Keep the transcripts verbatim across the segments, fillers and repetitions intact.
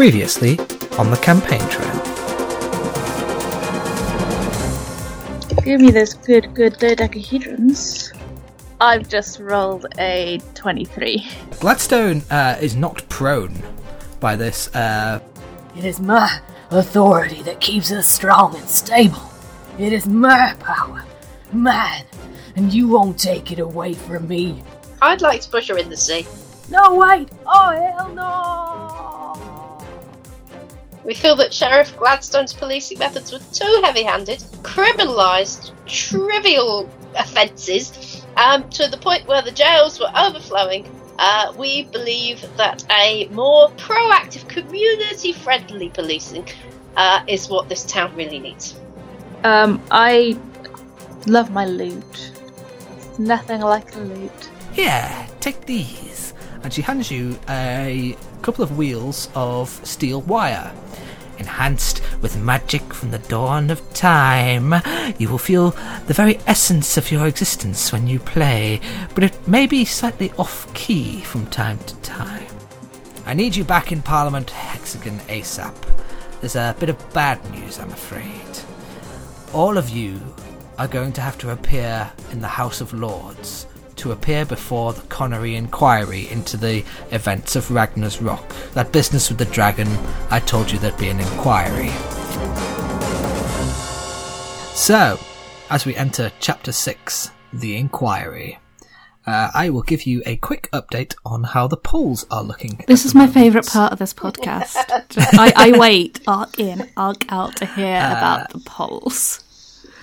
Previously on the campaign trail. Give me those good, good dodecahedrons. I've just rolled a twenty-three. Gladstone uh, is not prone by this. Uh... It is my authority that keeps us strong and stable. It is my power, mine, and you won't take it away from me. I'd like to push her in the sea. No, wait! Oh, hell no! We feel that Sheriff Gladstone's policing methods were too heavy-handed, criminalised trivial offences, um, to the point where the jails were overflowing. Uh, we believe that a more proactive, community-friendly policing uh, is what this town really needs. Um, I love my loot. There's nothing like a loot. Yeah, take these. And she hands you a couple of wheels of steel wire. Enhanced with magic from the dawn of time, you will feel the very essence of your existence when you play, but it may be slightly off-key from time to time. I need you back in Parliament Hexagon ASAP. There's a bit of bad news, I'm afraid. All of you are going to have to appear in the House of Lords to appear before the Connery Inquiry into the events of Ragnar's Rock. That business with the dragon, I told you there'd be an inquiry. So, as we enter Chapter six, The Inquiry, uh, I will give you a quick update on how the polls are looking. This is my favourite part of this podcast. I, I wait, arc in, arc out to hear uh, about the polls.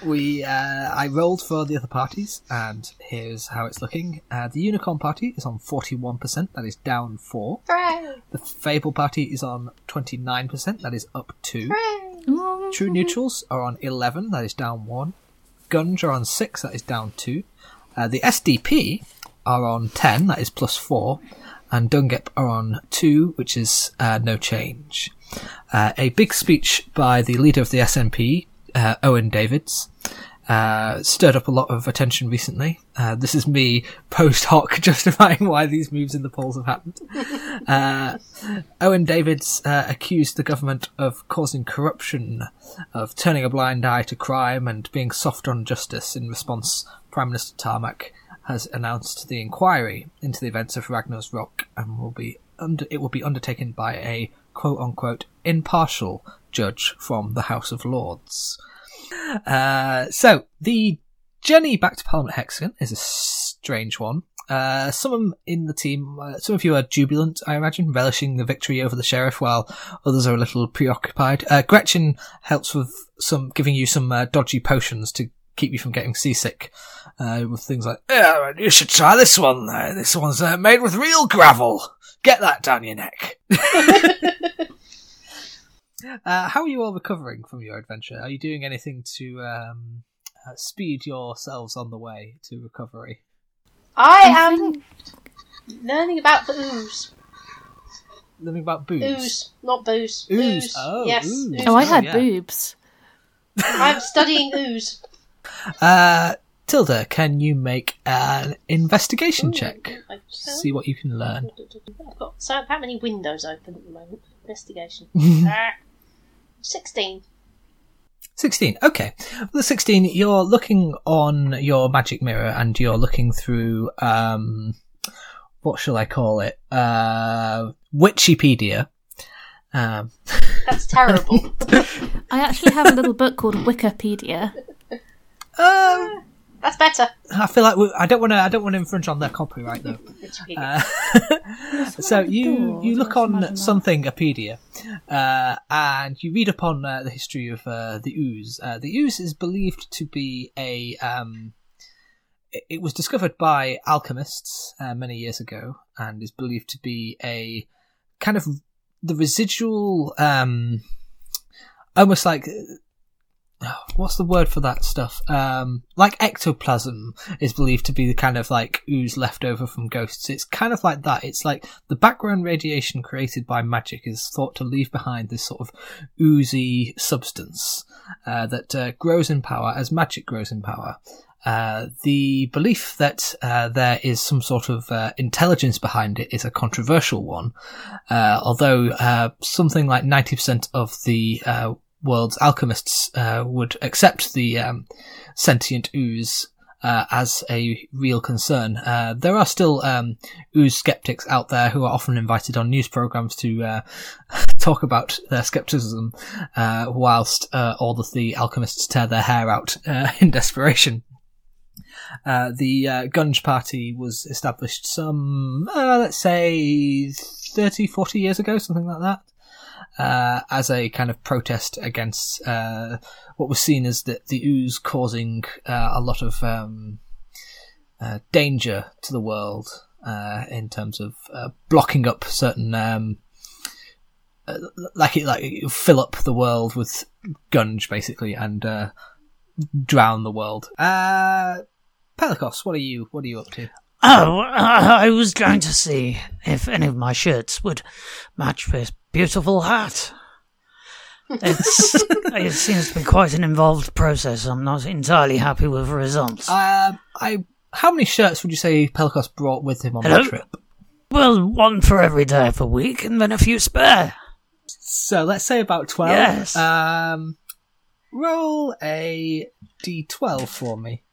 We, uh, I rolled for the other parties, and here's how it's looking. Uh, the Unicorn Party is on forty-one percent, that is down four. Hooray! The Fable Party is on twenty-nine percent, that is up two. Hooray! True Neutrals are on eleven, that is down one. Gunge are on six, that is down two. Uh, the S D P are on ten, that is plus four. And Dungip are on two, which is uh, no change. Uh, a big speech by the leader of the S N P, Uh, Owen Davies, uh, stirred up a lot of attention recently. Uh, this is me post hoc justifying why these moves in the polls have happened. Uh, Owen Davies uh, accused the government of causing corruption, of turning a blind eye to crime and being soft on justice. In response, Prime Minister Tarmac has announced the inquiry into the events of Ragnar's Rock and will be under- it will be undertaken by a quote-unquote impartial judge from the House of Lords. Uh, so, the journey back to Parliament Hexagon is a strange one. Uh, some in the team, uh, some of you are jubilant, I imagine, relishing the victory over the sheriff, while others are a little preoccupied. Uh, Gretchen helps with some, giving you some uh, dodgy potions to keep you from getting seasick, uh, with things like, yeah, you should try this one. Uh, this one's uh, made with real gravel. Get that down your neck. Uh, how are you all recovering from your adventure? Are you doing anything to um, uh, speed yourselves on the way to recovery? I am learning about the ooze. Learning about boobs? Ooze, not booze. Ooze. Ooze. Oh, yes. Ooze. Ooze. Oh, I had oh, yeah. boobs. I'm studying ooze. Uh, Tilda, can you make an investigation Ooh, check? See what you can learn. I've got so how many windows open at the moment? Investigation. ah. sixteen. sixteen, okay. With the sixteen, you're looking on your magic mirror and you're looking through, um, what shall I call it? Uh, Witchipedia. Um. That's terrible. I actually have a little book called Wikipedia. Um, That's better. I feel like we, I don't want to. I don't want to infringe on their copyright, though. uh, so you you look on something Wikipedia, uh, and you read upon uh, the history of uh, the ooze. Uh, the ooze is believed to be a. Um, it, it was discovered by alchemists uh, many years ago, and is believed to be a kind of the residual, um, almost like. What's the word for that stuff? Um, like ectoplasm is believed to be the kind of like ooze left over from ghosts. It's kind of like that. It's like the background radiation created by magic is thought to leave behind this sort of oozy substance uh, that uh, grows in power as magic grows in power. Uh, the belief that uh, there is some sort of uh, intelligence behind it is a controversial one, uh, although uh, something like ninety percent of the uh, world's alchemists uh, would accept the um, sentient ooze uh, as a real concern. Uh, there are still um, ooze skeptics out there who are often invited on news programs to uh, talk about their skepticism, uh, whilst uh, all of the alchemists tear their hair out uh, in desperation. Uh, the uh, Gunge Party was established some, uh, let's say, thirty, forty years ago, something like that, uh, as a kind of protest against uh, what was seen as the, the ooze causing uh, a lot of um, uh, danger to the world uh, in terms of uh, blocking up certain... Um, uh, like, it, like it fill up the world with Gunge, basically, and uh, drown the world. Uh... Pelikos, what are you? What are you up to? Oh, uh, I was going to see if any of my shirts would match this beautiful hat. It's, it seems to be quite an involved process. I'm not entirely happy with the results. Uh, I, how many shirts would you say Pelikos brought with him on Hello? the trip? Well, one for every day of the week, and then a few spare. So let's say about twelve. Yes. Um, roll a d twelve for me.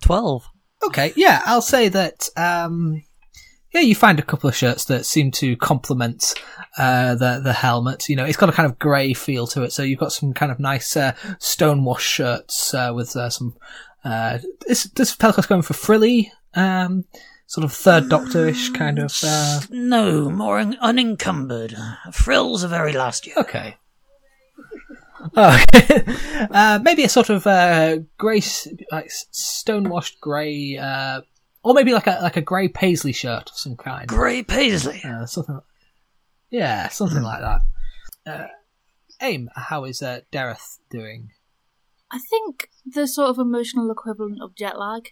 twelve. Okay, yeah, I'll say that, um, yeah, you find a couple of shirts that seem to complement uh, the, the helmet. You know, it's got a kind of grey feel to it, so you've got some kind of nice uh, stonewash shirts uh, with uh, some... Uh, is, is Pelikos going for frilly, um, sort of Third Doctor-ish kind of... Uh... No, more un- unencumbered. Frills are very last year. Okay. Oh, uh, maybe a sort of uh, grey, like stonewashed grey, uh, or maybe like a like a grey paisley shirt of some kind. Grey paisley, uh, something. Yeah, something like that. Uh, Aim, how is uh, Dareth doing? I think the sort of emotional equivalent of jet lag,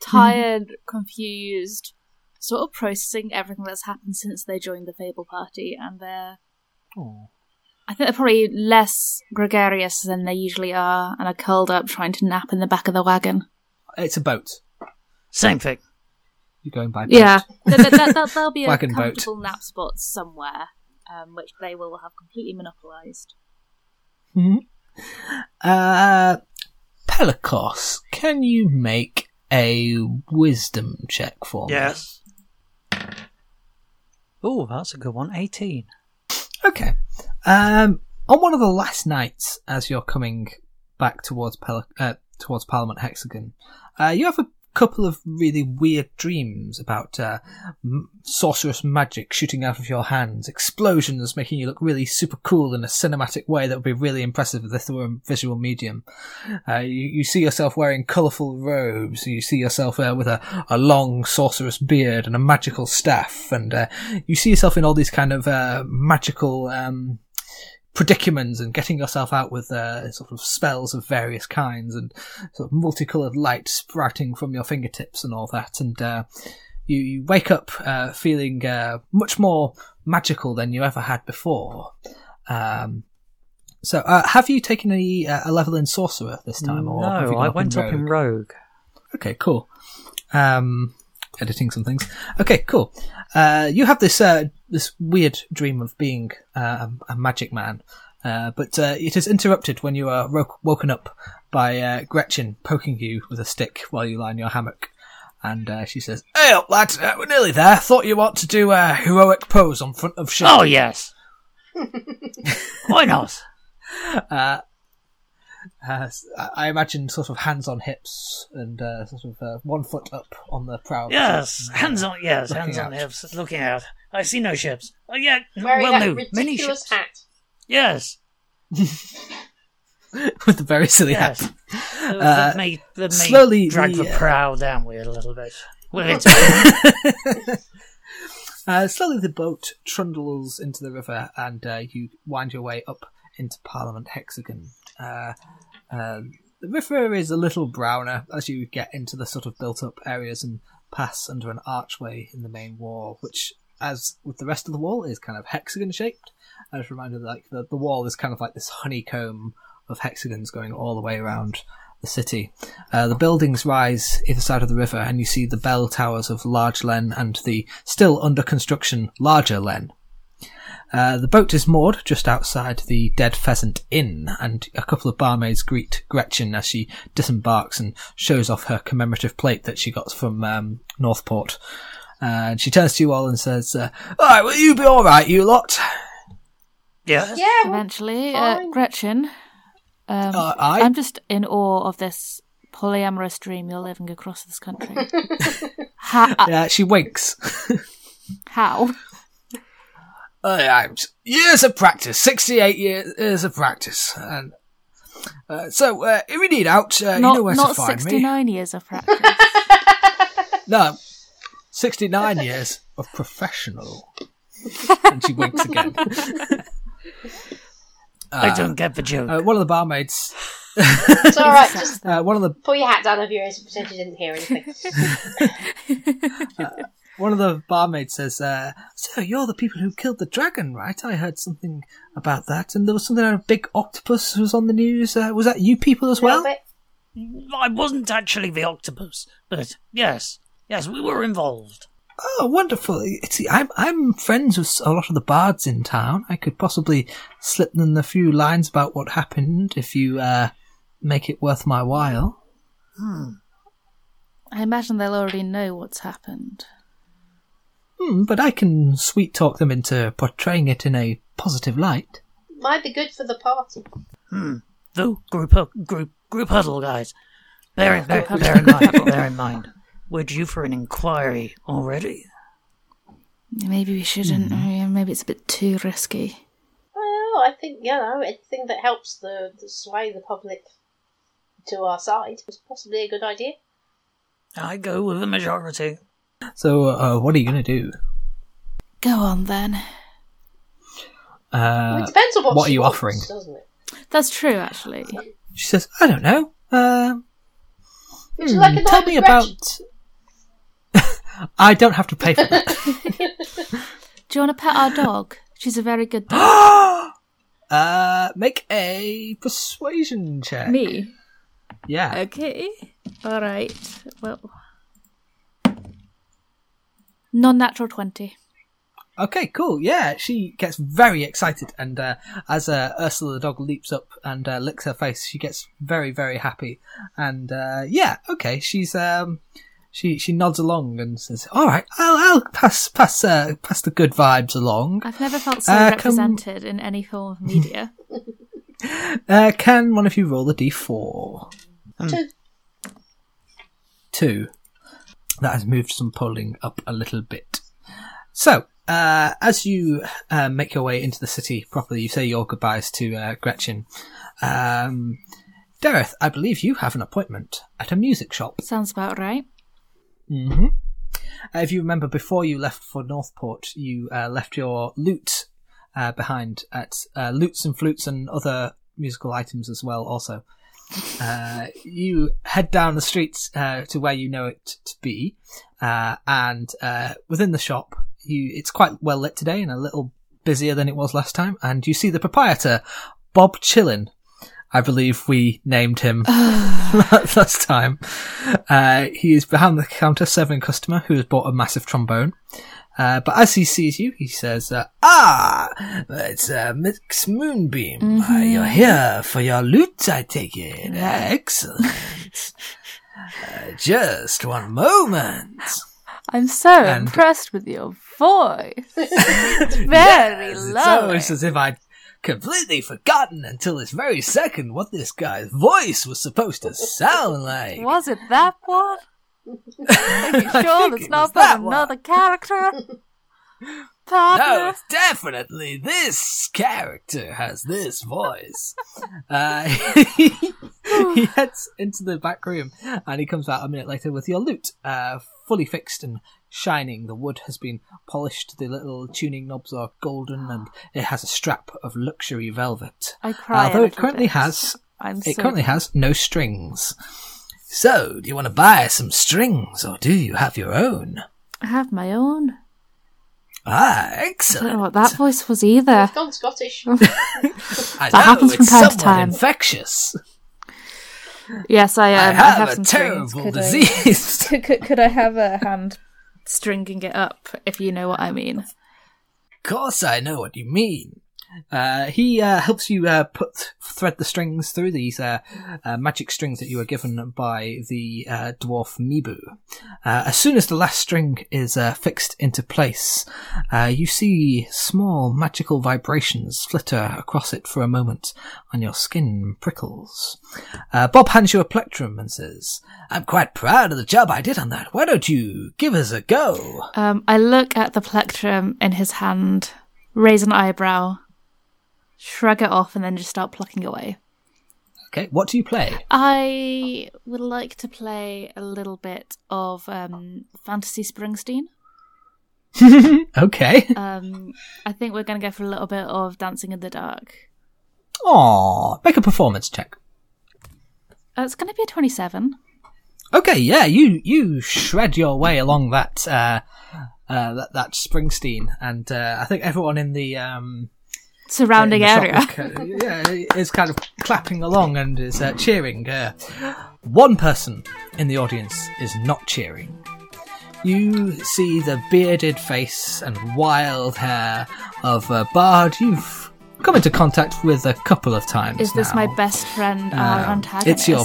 tired, mm. confused, sort of processing everything that's happened since they joined the Fable Party, and they're. Oh. I think they're probably less gregarious than they usually are and are curled up trying to nap in the back of the wagon. It's a boat. Same thing. You're going by boat. Yeah. there, there, there, there'll be a wagon comfortable boat. Nap spot somewhere, um, which they will have completely monopolised. Mm-hmm. Uh, Pelikos, can you make a wisdom check for me? Yes. Oh, that's a good one. eighteen. Okay. Um, on one of the last nights, as you're coming back towards Pel- uh, towards Parliament Hexagon, uh, you have a couple of really weird dreams about uh, m- sorcerous magic shooting out of your hands, explosions making you look really super cool in a cinematic way that would be really impressive if they were a visual medium. Uh, you, you see yourself wearing colourful robes, you see yourself uh, with a, a long sorcerous beard and a magical staff, and uh, you see yourself in all these kind of uh, magical... Um, predicaments and getting yourself out with uh, sort of spells of various kinds and sort of multicoloured light sprouting from your fingertips and all that, and uh, you, you wake up uh, feeling uh, much more magical than you ever had before. Um, so uh, have you taken a, a level in Sorcerer this time? Or no, I went up in Rogue. Okay, cool. Um, editing some things. Okay, cool. Uh, you have this... Uh, this weird dream of being uh, a magic man, uh, but uh, it is interrupted when you are ro- woken up by uh, Gretchen poking you with a stick while you lie in your hammock, and uh, she says, "Hey up, lad, uh, we're nearly there. Thought you ought to do a heroic pose on front of ship." Oh yes, why not? Uh, uh, I imagine sort of hands on hips and uh, sort of uh, one foot up on the prow. Yes, and, uh, hands on yes, hands on hips, looking out. I see no ships. Oh yeah, wearing well, that no, many ships. Hat. Yes, with the very silly yes. hat. Uh, that may, that may slowly drag the, the prow downward a little bit. uh, slowly, the boat trundles into the river, and uh, you wind your way up into Parliament Hexagon. Uh, uh, the river is a little browner as you get into the sort of built-up areas and pass under an archway in the main wall, which. As with the rest of the wall, is kind of hexagon-shaped. As a reminder, like the, the wall is kind of like this honeycomb of hexagons going all the way around the city. Uh, the buildings rise either side of the river, and you see the bell towers of Large Len and the still under construction Larger Len. Uh, the boat is moored just outside the Dead Pheasant Inn, and a couple of barmaids greet Gretchen as she disembarks and shows off her commemorative plate that she got from um, Northport. Uh, and she turns to you all and says, uh, all right, will you be all right, you lot? Yeah. Yeah. Eventually, uh, Gretchen, um, uh, I... I'm just in awe of this polyamorous dream you're living across this country. How... Yeah, she winks. How? Uh, years of practice, sixty-eight years, years of practice, and uh, so uh, if you need out, uh, not, you know where to find me. Not sixty-nine years of practice. No, sixty-nine years of professional. And she winks again. uh, I don't get the joke. Uh, one of the barmaids. It's all right. Just uh, one of the pull your hat down over your ears and pretend you didn't hear anything. uh, One of the barmaids says, uh, so you're the people who killed the dragon, right? I heard something about that. And there was something about a big octopus was on the news. Uh, was that you people as well? I wasn't actually the octopus, but yes, yes, we were involved. Oh, wonderful. It's, I'm, I'm friends with a lot of the bards in town. I could possibly slip them a few lines about what happened if you uh, make it worth my while. Hmm. I imagine they'll already know what's happened. Hmm, but I can sweet-talk them into portraying it in a positive light. Might be good for the party. Hmm. Though, group, group, group huddle, guys. Bear in, bear, bear in mind, bear in mind. We're due for an inquiry already. Maybe we shouldn't. Mm. Maybe it's a bit too risky. Well, I think, you know, anything that helps the, the sway the public to our side is possibly a good idea. I go with the majority. So, uh, what are you going to do? Go on, then. Uh, well, it depends on what, what she are you wants, offering, doesn't it? That's true, actually. She says, I don't know. Uh, Would you like a tell me direction? About... I don't have to pay for that. Do you want to pet our dog? She's a very good dog. uh, make a persuasion check. Me? Yeah. Okay. All right. Well... non-natural twenty. Okay, cool. Yeah, she gets very excited, and uh, as uh, Ursula the dog leaps up and uh, licks her face, she gets very, very happy. And uh, yeah, okay, she's um, she she nods along and says, "All right, I'll I'll pass pass uh, pass the good vibes along." I've never felt so uh, represented can... in any form of media. uh, can one of you roll the d four? Um, Two. Two. That has moved some polling up a little bit. So, uh, as you uh, make your way into the city properly, you say your goodbyes to uh, Gretchen. Um, Dareth, I believe you have an appointment at a music shop. Sounds about right. Mm-hmm. Uh, if you remember, before you left for Northport, you uh, left your lute uh, behind at uh, Lutes and Flutes and other musical items as well also. Uh, you head down the streets uh, to where you know it to be, uh, and uh, within the shop, you, it's quite well lit today and a little busier than it was last time, and you see the proprietor, Bob Chillin. I believe we named him last time. Uh, he is behind the counter serving a customer who has bought a massive trombone. Uh, but as he sees you, he says, uh, ah, it's uh, Miss Moonbeam. Mm-hmm. Uh, you're here for your loot, I take it. Yeah. Uh, excellent. uh, just one moment. I'm so and... impressed with your voice. It's very yes, low. It's almost as if I'd completely forgotten until this very second what this guy's voice was supposed to sound like. Was it that one? Are you sure it's not about another character? No, it's definitely this character has this voice. uh, he, he heads into the back room and he comes out a minute later with your lute, uh, fully fixed and shining. The wood has been polished, the little tuning knobs are golden, and it has a strap of luxury velvet. I cry. Although it currently bit. has, I'm it so currently has no strings. So, do you want to buy some strings, or do you have your own? I have my own. Ah, excellent. I don't know what that voice was either. It's gone Scottish. I that know, happens from it's time to time. Infectious. Yes, I, um, I, have, I have some a terrible strings. disease. Could I, could, could I have a hand stringing it up, if you know what I mean? Of course I know what you mean. Uh, he uh, helps you uh, put thread the strings through these uh, uh, magic strings that you were given by the uh, dwarf Mibu. Uh, as soon as the last string is uh, fixed into place, uh, you see small magical vibrations flitter across it for a moment, and your skin prickles. Uh, Bob hands you a plectrum and says, "I'm quite proud of the job I did on that. Why don't you give us a go?" Um, I look at the plectrum in his hand, raise an eyebrow, shrug it off, and then just start plucking away. Okay, what do you play? I would like to play a little bit of um, Fantasy Springsteen. Okay. Um, I think we're going to go for a little bit of Dancing in the Dark. Aww, make a performance check. Uh, it's going to be a twenty-seven. Okay, yeah, you, you shred your way along that uh, uh, that, that Springsteen, and uh, I think everyone in the... Um, surrounding area is, yeah, is kind of clapping along and is uh, cheering. Uh, one person in the audience is not cheering. You see the bearded face and wild hair of a bard you've come into contact with a couple of times. Is this now my best friend, our um, antagonist? It's your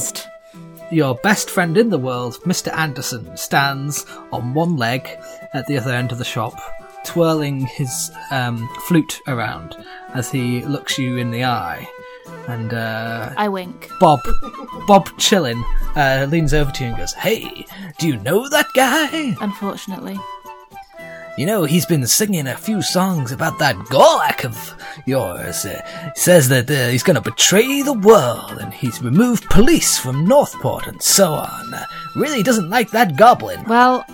your best friend in the world, Mister Anderson, stands on one leg at the other end of the shop, twirling his um, flute around as he looks you in the eye. And uh, I wink. Bob Bob Chillin uh, leans over to you and goes, "Hey, do you know that guy?" Unfortunately. "You know, he's been singing a few songs about that Gorlak of yours. Uh, he says that uh, he's going to betray the world, and he's removed police from Northport and so on. Uh, really doesn't like that goblin." Well,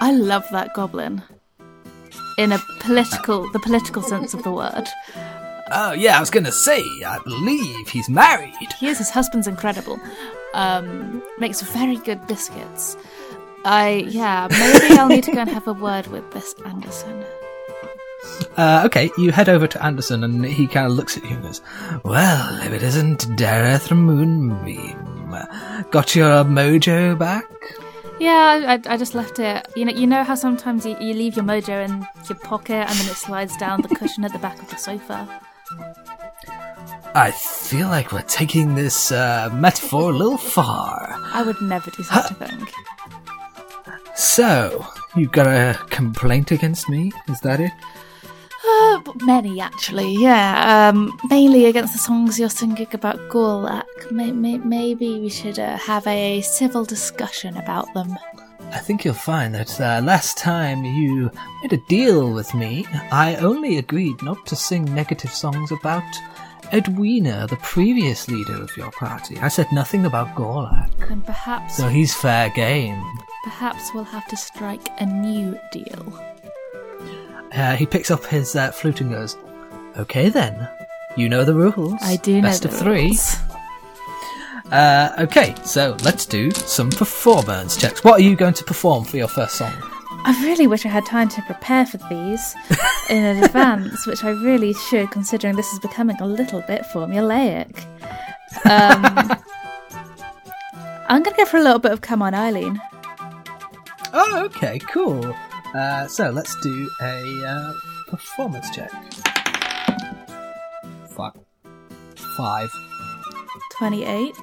I love that goblin. In a political, the political sense of the word. Oh, yeah, I was going to say, I believe he's married. He is, his husband's incredible. Um, makes very good biscuits. I, yeah, maybe I'll need to go and have a word with this Anderson. Uh, okay, you head over to Anderson, and he kind of looks at you and goes, "Well, if it isn't Dareth Moonbeam, got your mojo back?" Yeah, I, I just left it. You know, you know how sometimes you, you leave your mojo in your pocket and then it slides down the cushion at the back of the sofa. I feel like we're taking this uh, metaphor a little far. I would never do such uh, a thing. So, you've got a complaint against me? Is that it? Uh, many, actually, yeah. Um, mainly against the songs you're singing about Gorlak. May- may- maybe we should uh, have a civil discussion about them. I think you'll find that uh, last time you made a deal with me, I only agreed not to sing negative songs about Edwina, the previous leader of your party. I said nothing about Gorlak. And perhaps... So he's fair game. Perhaps we'll have to strike a new deal. Uh, he picks up his uh, flute and goes, "Okay then, you know the rules. I do know the rules. Best of three." Uh, okay, so let's do some performance checks. What are you going to perform for your first song? I really wish I had time to prepare for these in advance, which I really should, considering this is becoming a little bit formulaic. Um, I'm going to go for a little bit of "Come On, Eileen." Oh, okay, cool. Uh, so let's do a uh, performance check. Fuck. Five. Twenty-eight.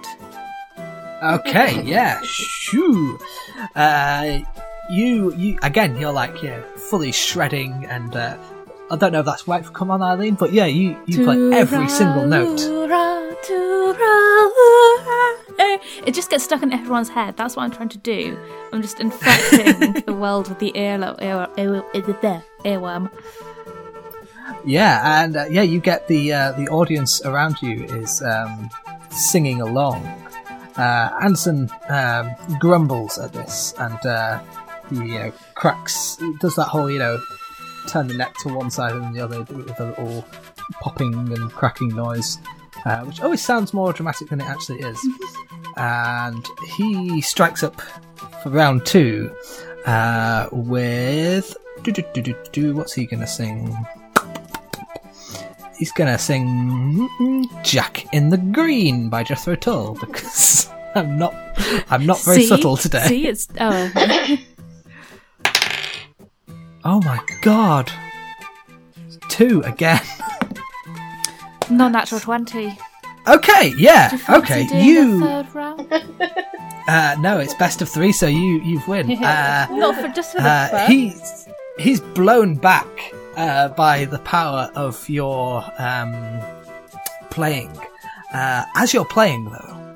Okay, yeah. Shoo. Uh, you, you again. You're like, yeah, fully shredding, and uh, I don't know if that's right for "Come On, Eileen," but yeah, you you play every single note. It just gets stuck in everyone's head. That's what I'm trying to do. I'm just infecting the world with the earlo- ear- ear- ear- ear- earworm. Yeah, and uh, yeah, you get the uh, the audience around you is um, singing along. Uh, Anderson um, grumbles at this, and uh, he you know, cracks, does that whole, you know, turn the neck to one side and the other with a little popping and cracking noise. Uh, which always sounds more dramatic than it actually is. And he strikes up for round two uh, with... What's he going to sing? He's going to sing Jack in the Green by Jethro Tull, because I'm not. I'm not very see? subtle today. See, it's oh. Uh... oh my god! Two again. Non-natural twenty. Okay, yeah. Okay, you. The third round? uh, no, it's best of three, so you you've win. Uh, not for just for uh, the he's he's blown back uh, by the power of your um, playing. Uh, as you're playing, though,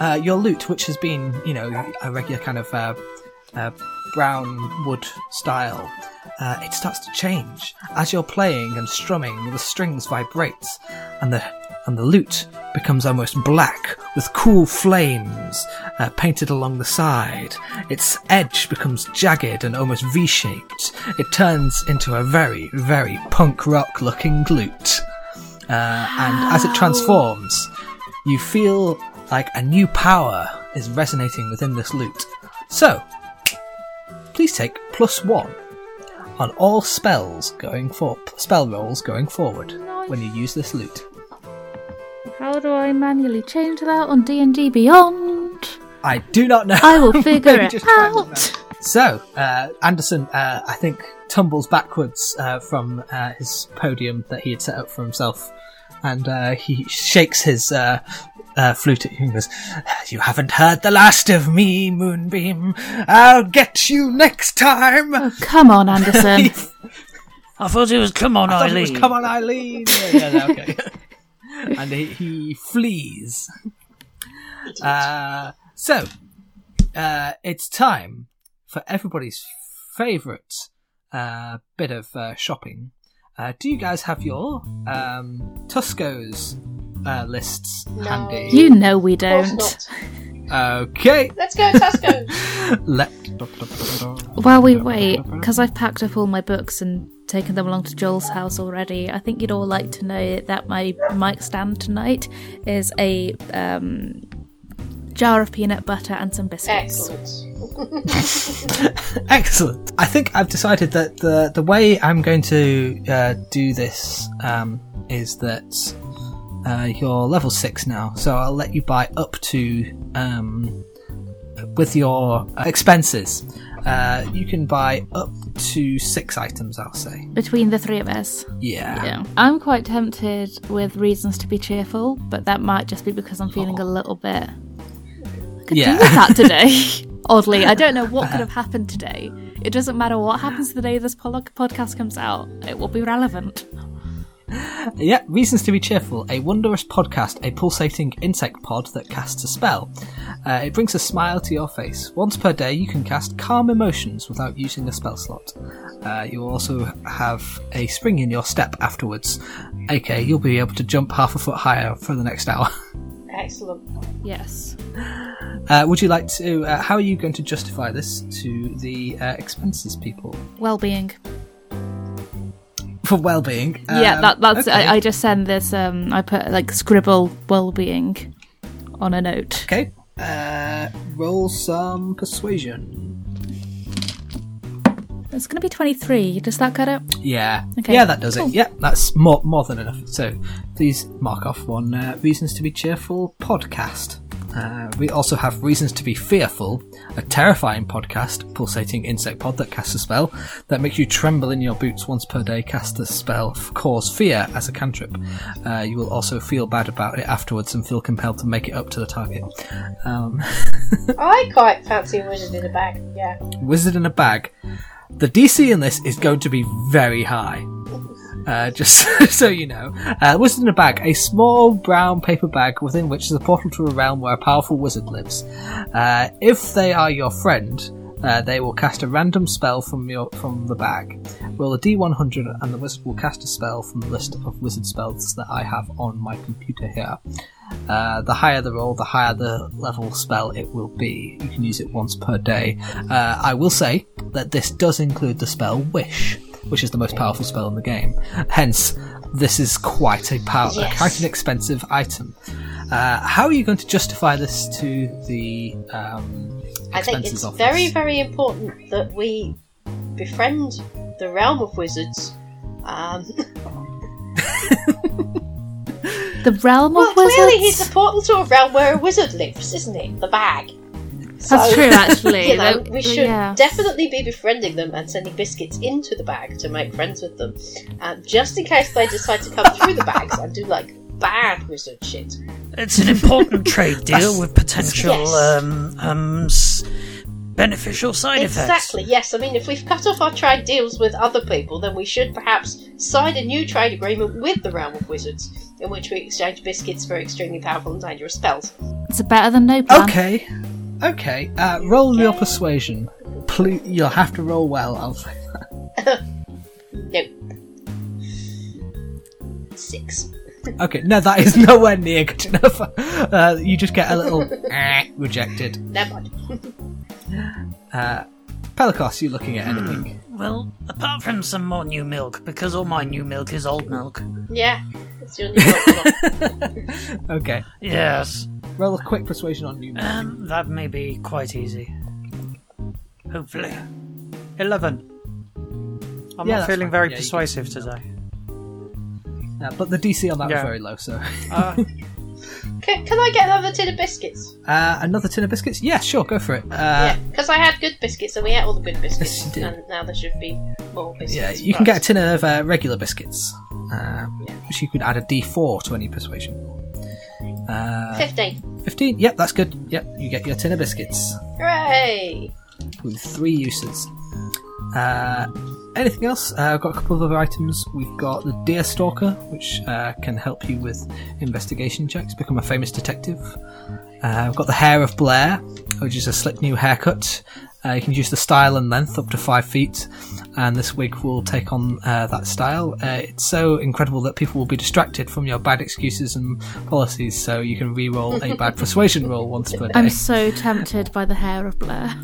uh, your lute, which has been, you know, a regular kind of uh, uh, brown wood style, uh, it starts to change. As you're playing and strumming, the strings vibrate, and the and the lute becomes almost black with cool flames uh, painted along the side. Its edge becomes jagged and almost V-shaped. It turns into a very, very punk rock-looking lute. Uh, and as it transforms, you feel like a new power is resonating within this lute. So, please take plus one on all spells going for spell rolls going forward when you use this lute. How do I manually change that on D and D Beyond? I do not know. I will figure it out. So, uh, Anderson, uh, I think, tumbles backwards uh, from uh, his podium that he had set up for himself, and uh, he shakes his uh, uh, flute at you and goes, "You haven't heard the last of me, Moonbeam. I'll get you next time." Oh, come on, Anderson. I thought it was "Come on, I Eileen." It was "Come on, Eileen." Yeah, yeah, yeah, okay. And he, he flees. Uh, so, uh, it's time for everybody's favourite uh, bit of uh, shopping. Uh, do you guys have your um, Tusco's uh, lists no. handy? You know we don't. Okay. Let's go Tusco's. Let... While we wait, because I've packed up all my books and taken them along to Joel's house already, I think you'd all like to know that my mic stand tonight is a... Um, jar of peanut butter and some biscuits. Excellent. Excellent. I think I've decided that the the way I'm going to uh, do this um, is that uh, you're level six now, so I'll let you buy up to um, with your expenses. Uh, you can buy up to six items, I'll say. Between the three of us? Yeah. yeah. I'm quite tempted with Reasons to Be Cheerful, but that might just be because I'm feeling oh. a little bit... could yeah. do with that today. Oddly, I don't know what could have happened today. It doesn't matter what happens the day this podcast comes out. It will be relevant. Yeah, Reasons to Be Cheerful, a wondrous podcast, a pulsating insect pod that casts a spell. Uh, it brings a smile to your face. Once per day, you can cast Calm Emotions without using a spell slot. Uh, you'll also have a spring in your step afterwards. Okay, you'll be able to jump half a foot higher for the next hour. Excellent. Yes. Uh, would you like to... Uh, how are you going to justify this to the uh, expenses people? Well-being. For well-being? Um, yeah, that, that's... Okay. I, I just send this... Um, I put, like, scribble well-being on a note. Okay. Uh, roll some persuasion. It's going to be twenty-three. Does that cut it? Yeah. Okay. Yeah, that does cool. it. Yeah, that's more more than enough. So please mark off one uh, Reasons to Be Cheerful podcast. Uh, we also have Reasons to Be Fearful, a terrifying podcast, pulsating insect pod that casts a spell that makes you tremble in your boots once per day. Cast the spell Cause Fear as a cantrip. Uh, you will also feel bad about it afterwards and feel compelled to make it up to the target. Um, I quite fancy Wizard in a Bag, yeah. Wizard in a Bag. The D C in this is going to be very high, uh, just so you know. Uh, Wizard in a Bag, a small brown paper bag within which is a portal to a realm where a powerful wizard lives. Uh, if they are your friend, uh, they will cast a random spell from your from the bag. Roll a D one hundred and the wizard will cast a spell from the list of wizard spells that I have on my computer here. Uh, the higher the roll, the higher the level spell it will be. You can use it once per day. Uh, I will say that this does include the spell Wish, which is the most powerful spell in the game. Hence, this is quite a power, yes. quite an expensive item. Uh, how are you going to justify this to the um, expenses office? I think it's office? very, very important that we befriend the realm of wizards. Um... The realm well, of wizards? Well, clearly he's the portal sort of realm where a wizard lives, isn't it? The bag. So, that's true, actually. You know, we should yeah. definitely be befriending them and sending biscuits into the bag to make friends with them, um, just in case they decide to come through the bags and do, like, bad wizard shit. It's an important trade deal with potential yes. um, um, beneficial side exactly, effects. Exactly, yes. I mean, if we've cut off our trade deals with other people, then we should perhaps sign a new trade agreement with the realm of wizards, in which we exchange biscuits for extremely powerful and dangerous spells. It's better than no plan. Okay. Okay, uh, roll okay. your persuasion. Please, you'll have to roll well, I'll say that. Nope. Six. Okay, no, that is nowhere near good enough. Uh, you just get a little rejected. Never mind. uh, Pelikos, you looking at anything? Well, apart from some more new milk, because all my new milk is old milk. Yeah, it's your new milk. Okay. Yes. Roll a quick persuasion on new milk. Um, that may be quite easy. Hopefully. Eleven. I'm yeah, not feeling fine. very yeah, persuasive today. Uh, but the D C on that yeah. was very low, so... uh, can, can I get another tin of biscuits? Uh, another tin of biscuits? Yeah, sure, go for it. Uh, yeah, because I had good biscuits, and we ate all the good biscuits. Yes, you did. And now there should be more biscuits. Yeah, you can get a tin of uh, regular biscuits, uh, yeah. which you could add a D four to any persuasion. Uh, fifteen. fifteen? Yep, that's good. Yep, you get your tin of biscuits. Hooray! With three uses. Uh, anything else? Uh, I've got a couple of other items. We've got the Deerstalker, which uh, can help you with investigation checks, become a famous detective. Uh, we've got the Hair of Blair, which is a slick new haircut. Uh, you can use the style and length up to five feet, and this wig will take on uh, that style. Uh, it's so incredible that people will be distracted from your bad excuses and policies, so you can re-roll a bad persuasion roll once per day. I'm so tempted by the Hair of Blair.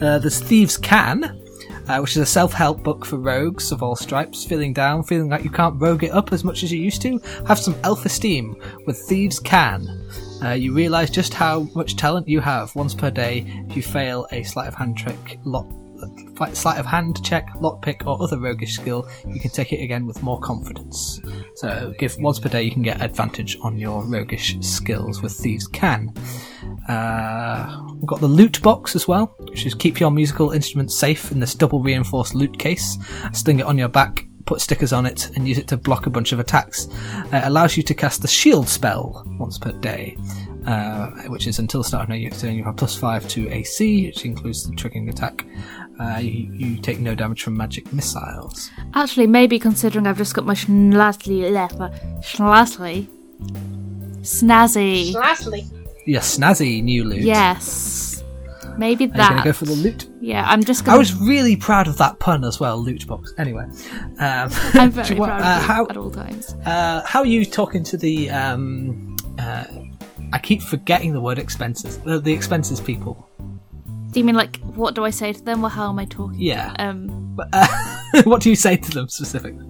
uh, there's Thieves' Can, uh, which is a self-help book for rogues of all stripes. Feeling down, feeling like you can't rogue it up as much as you used to? Have some elf-esteem with Thieves' Can. Uh, you realise just how much talent you have. Once per day, if you fail a sleight of hand trick, lock, sleight of hand check, lockpick, or other roguish skill, you can take it again with more confidence. So, give once per day, you can get advantage on your roguish skills with Thieves' Can. Uh, we've got the loot box as well, which is keep your musical instruments safe in this double reinforced loot case. Sling it on your back, put stickers on it, and use it to block a bunch of attacks. Uh, it allows you to cast the shield spell once per day, uh, which is until the start of your turn. You have plus five to A C, which includes the triggering attack. Uh, you, you take no damage from magic missiles. Actually, maybe considering I've just got my schnazly left, schnazly, snazzy, schnazly. Yeah, snazzy new loot. Yes. Maybe that. Are you going to go for the loot? Yeah, I'm just going to... I was really proud of that pun as well, loot box. Anyway. Um, I'm very want, proud uh, of how, at all times. Uh, how are you talking to the... Um, uh, I keep forgetting the word expenses. The, the expenses people. Do you mean, like, what do I say to them? Well, how am I talking? Yeah. Um, but, uh, what do you say to them specifically?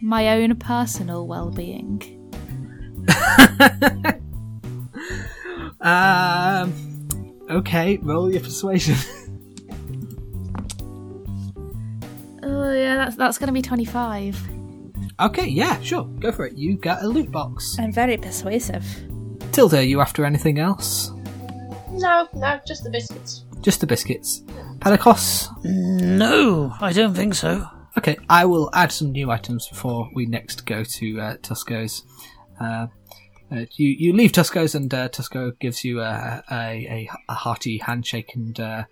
My own personal well-being. um... Okay, roll your persuasion. Oh yeah, that's that's going to be twenty-five. Okay, yeah, sure, go for it. You got a loot box. I'm very persuasive. Tilda, are you after anything else? No, no, just the biscuits. Just the biscuits. Pelikos? No, I don't think so. Okay, I will add some new items before we next go to uh, Tusco's. Uh, Uh, you, you leave Tusco's and uh, Tusco gives you a, a, a hearty handshake and uh,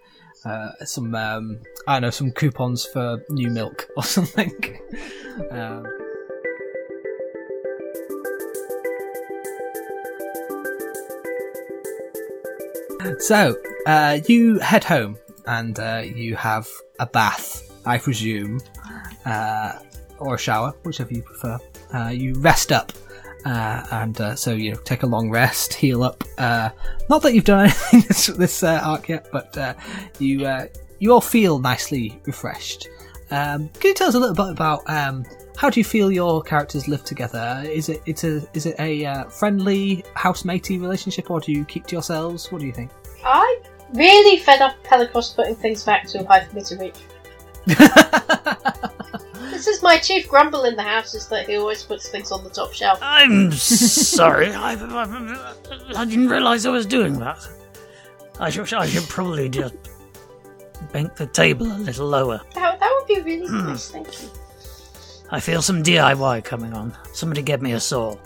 uh, some, um, I don't know, some coupons for new milk or something. um. So, uh, you head home and uh, you have a bath, I presume, uh, or a shower, whichever you prefer. Uh, you rest up. Uh, and uh, so you know, take a long rest, heal up. Uh, not that you've done anything this, this uh, arc yet, but uh, you uh, you all feel nicely refreshed. Um, can you tell us a little bit about um, how do you feel your characters live together? Is it it's a is it a uh, friendly housematey relationship, or do you keep to yourselves? What do you think? I'm really fed up Pelikos putting things back to a high for me to reach. This is my chief grumble in the house, is that he always puts things on the top shelf. I'm sorry. I, I, I didn't realise I was doing that. I should, I should probably just bank the table a little lower. That, that would be really mm. nice, thank you. I feel some D I Y coming on. Somebody get me a saw.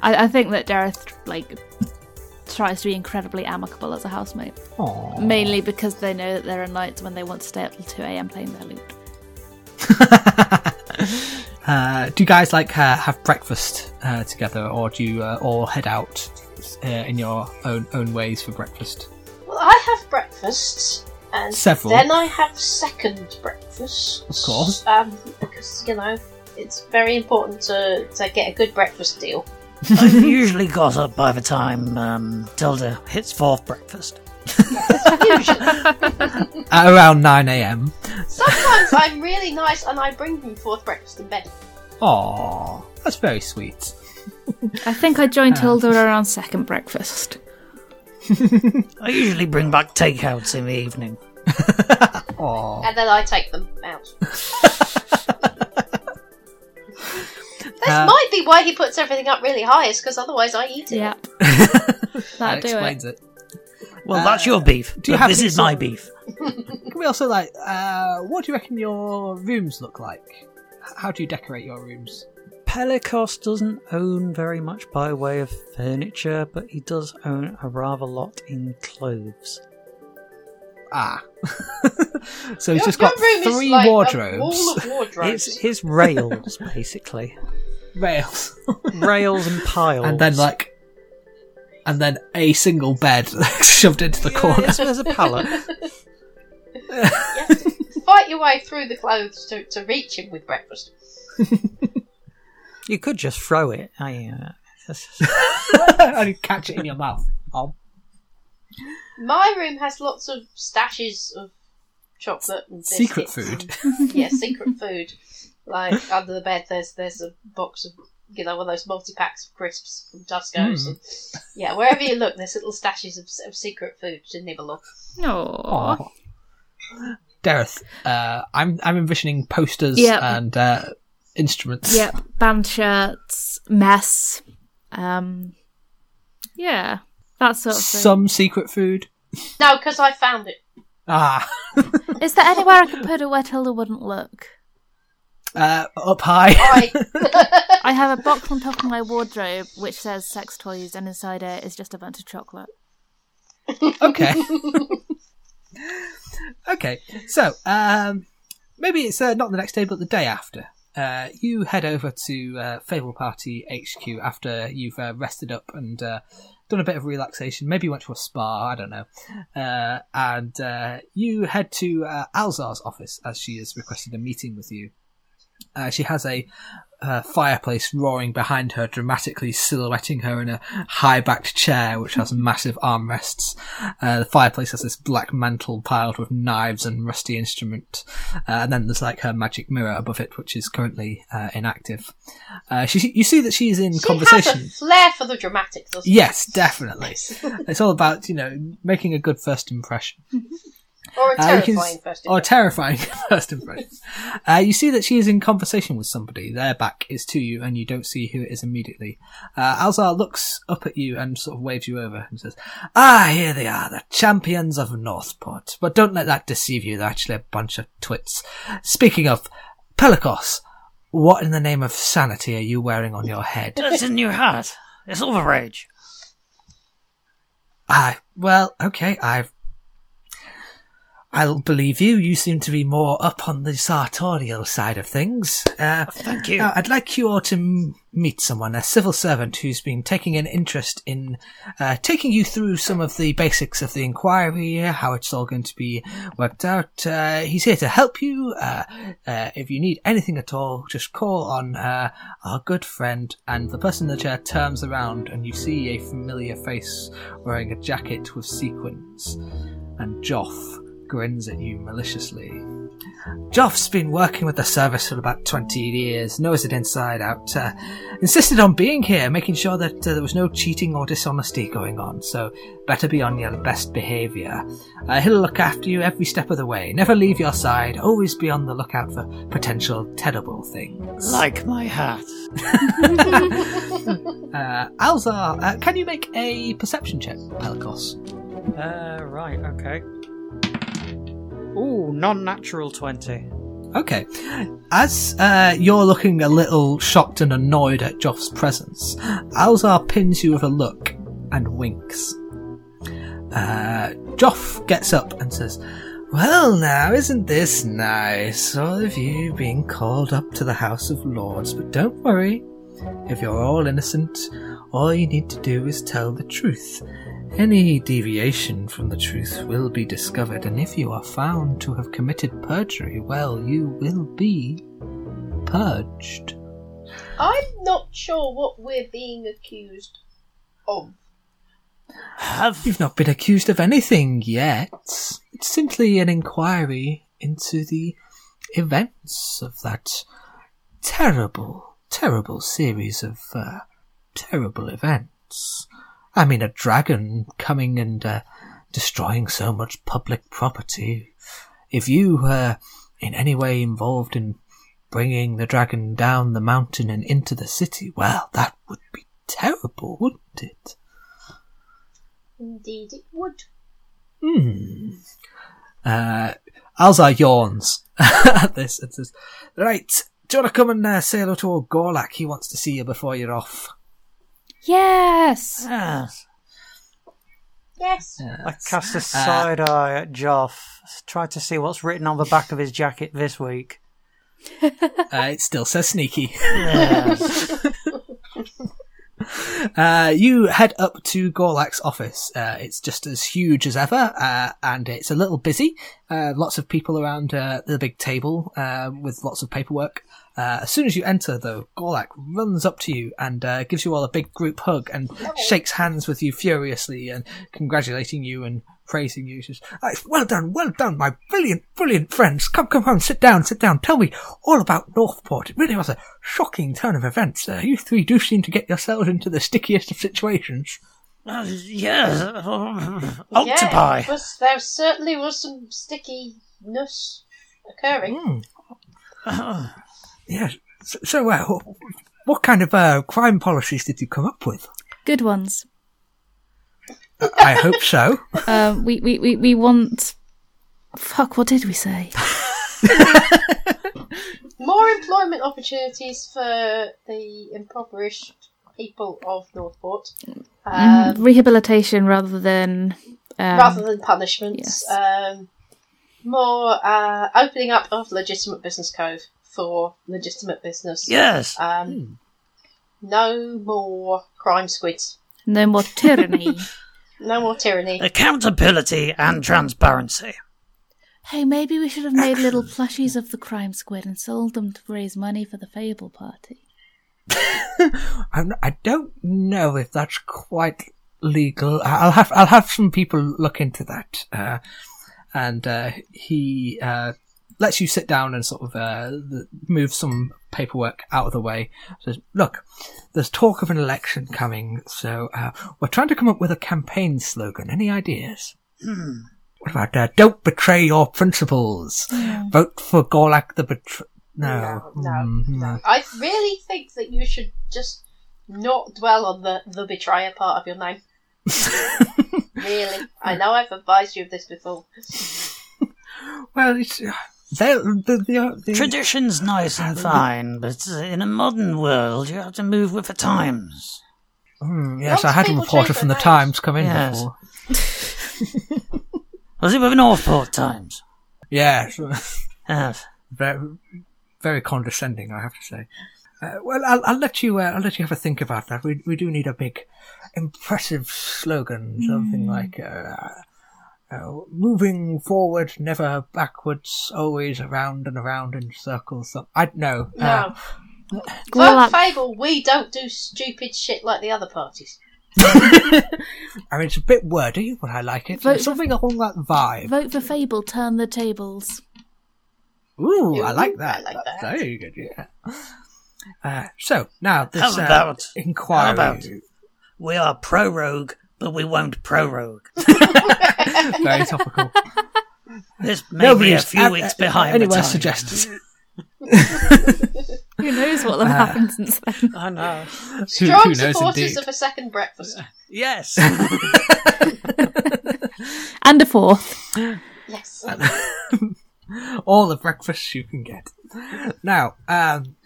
I, I think that Dareth, like, tries to be incredibly amicable as a housemate. Aww. Mainly because they know that there are nights when they want to stay up till two a.m. playing their lute. uh, do you guys, like, uh, have breakfast uh, together, or do you uh, all head out uh, in your own own ways for breakfast? Well, I have breakfasts. And Several. Then I have second breakfast. Of course. Um, because, you know, it's very important to, to get a good breakfast deal. I've usually got up by the time um, Tilda hits fourth breakfast. Usually. At around nine a.m. Sometimes I'm really nice and I bring them fourth breakfast in bed. Aww, that's very sweet. I think I joined Tilda um, around second breakfast. I usually bring back takeouts in the evening. And then I take them out. This uh, might be why he puts everything up really high, is because otherwise I eat it. Yeah. that, that explains it. it. Well, uh, that's your beef. Do you have this is some... my beef. Can we also, like, uh, what do you reckon your rooms look like? How do you decorate your rooms? Pelikos doesn't own very much by way of furniture, but he does own a rather lot in clothes. Ah. So he's just got three like wardrobes. wardrobes. It's his rails, basically. Rails. Rails and piles. And then, like, and then a single bed shoved into the yeah, corner. Yes, there's a pallet. You have to fight your way through the clothes to, to reach him with breakfast. You could just throw it. I uh, only catch it in your mouth. Oh. My room has lots of stashes of chocolate and biscuits. Secret food. And, yeah, secret food. Like, under the bed, there's there's a box of, you know, one of those multi-packs of crisps from Tusco's. Mm. And, yeah, wherever you look, there's little stashes of, of secret food to nibble on. Aww. Aww. Dareth, uh, I'm, I'm envisioning posters yep. and... Uh, instruments. Yep, band shirts, mess. Um, yeah, that sort of thing. Some secret food. No, because I found it. Ah. Is there anywhere I could put it where Tilda wouldn't look? Uh, up high. I-, I have a box on top of my wardrobe which says sex toys, and inside it is just a bunch of chocolate. Okay. Okay, so um, maybe it's uh, not the next day, but the day after. Uh, you head over to uh, Fable Party H Q after you've uh, rested up and uh, done a bit of relaxation. Maybe you went to a spa, I don't know. Uh, and uh, you head to uh, Alzar's office, as she has requested a meeting with you. Uh, she has a uh, fireplace roaring behind her, dramatically silhouetting her in a high-backed chair which has massive armrests. Uh, the fireplace has this black mantle piled with knives and rusty instrument. Uh, and then there's, like, her magic mirror above it, which is currently uh, inactive. Uh, she, you see that she's in she conversation. She has a flair for the dramatics, doesn't she? Yes, definitely. It's all about, you know, making a good first impression. Or a terrifying uh, can, first impression. Or a terrifying first impression. Uh, you see that she is in conversation with somebody. Their back is to you, and you don't see who it is immediately. Uh, Alzar looks up at you and sort of waves you over and says, "Ah, here they are, the champions of Northport. But don't let that deceive you. They're actually a bunch of twits. Speaking of, Pelikos, what in the name of sanity are you wearing on your head?" That's in your hat. It's all the rage. Ah, well, okay, I've I'll believe you. You seem to be more up on the sartorial side of things. Uh, Thank you. Uh, I'd like you all to m- meet someone, a civil servant who's been taking an interest in uh, taking you through some of the basics of the inquiry, how it's all going to be worked out. Uh, he's here to help you. Uh, uh, if you need anything at all, just call on uh, our good friend. And the person in the chair turns around and you see a familiar face wearing a jacket with sequins. And Joff grins at you maliciously. Joff's been working with the service for about twenty years, knows it inside out, uh, insisted on being here, making sure that uh, there was no cheating or dishonesty going on, so better be on your best behaviour. Uh, he'll look after you every step of the way, never leave your side, always be on the lookout for potential terrible things. Like my hat. uh, Alzar, uh, can you make a perception check, Pelikos? Uh, right, okay. Ooh, non-natural twenty. Okay. As uh, you're looking a little shocked and annoyed at Joff's presence, Alzar pins you with a look and winks. Uh, Joff gets up and says, "Well now, isn't this nice? All of you being called up to the House of Lords, but don't worry. If you're all innocent, all you need to do is tell the truth. Any deviation from the truth will be discovered, and if you are found to have committed perjury, well, you will be purged." I'm not sure what we're being accused of. Have... You've not been accused of anything yet. It's simply an inquiry into the events of that terrible, terrible series of uh, terrible events. I mean, a dragon coming and uh, destroying so much public property. If you were in any way involved in bringing the dragon down the mountain and into the city, well, that would be terrible, wouldn't it? Indeed it would. Hmm. Uh, Alzar yawns at this and says, "Right, do you want to come and uh, say hello to old Gorlak? He wants to see you before you're off." Yes. Yes. Yes. I cast a side uh, eye at Joff, tried to see what's written on the back of his jacket this week. Uh, it still says sneaky. Yes. uh, you head up to Gorlak's office. Uh, it's just as huge as ever, uh, and it's a little busy. Uh, lots of people around uh, the big table uh, with lots of paperwork. Uh, as soon as you enter, though, Gorlak runs up to you and uh, gives you all a big group hug and shakes hands with you furiously and congratulating you and praising you. Says, "Oh, well done, well done, my brilliant, brilliant friends. Come, come home, sit down, sit down. Tell me all about Northport. It really was a shocking turn of events. Uh, you three do seem to get yourselves into the stickiest of situations." Uh, yes, Octopi. Yeah, there certainly was some stickiness occurring. Mm. Uh, Yes. So, so uh, what kind of uh, crime policies did you come up with? Good ones. Uh, I hope so. Uh, we, we, we, we want... Fuck, what did we say? More employment opportunities for the impoverished people of Northport. Um, mm, rehabilitation rather than... Um, rather than punishments. Yes. Um, more uh, opening up of legitimate business code. For legitimate business. Yes. Um, mm. No more crime squids. No more tyranny. No more tyranny. Accountability and transparency. Hey, maybe we should have made little plushies of the crime squid and sold them to raise money for the Fable Party. I'm not, I don't know if that's quite legal. I'll have I'll have some people look into that. Uh, and uh, he. Uh, lets you sit down and sort of uh, move some paperwork out of the way. Says, "Look, there's talk of an election coming, so uh, we're trying to come up with a campaign slogan. Any ideas?" Hmm. "What about uh, don't betray your principles? Yeah. Vote for Gorlak the betray..." No. No, no, mm, no. I really think that you should just not dwell on the, the betrayer part of your name. Really. I know I've advised you of this before. Well, it's... The, the, the, the, Tradition's nice and fine, but in a modern world, you have to move with the times. Mm, yes, Lots I had a reporter from the names. Times come in yes. before. Was it with the Northport Times? Yes. Yes. Very, very condescending, I have to say. Uh, well, I'll, I'll let you. Uh, I'll let you have a think about that. We we do need a big, impressive slogan, mm. something like. Uh, Uh, moving forward, never backwards, always around and around in circles. So I know. Uh, no. Well, Fable, we don't do stupid shit like the other parties. I mean, it's a bit wordy, but I like it. Vote Something for, along that vibe. Vote for Fable, turn the tables. Ooh, yeah, I like that. I like that. That's very good, yeah. Uh, so, now this How about, uh, inquiry. How about, we are prorogue, but we won't prorogue. Very topical. This may Nobody's be a few ad- weeks behind anywhere the time. Suggested. Who knows what will uh, happen since then? I know. Strong who, who supporters of a second breakfast. Yes. And a fourth. Yes. All the breakfasts you can get. Now, um,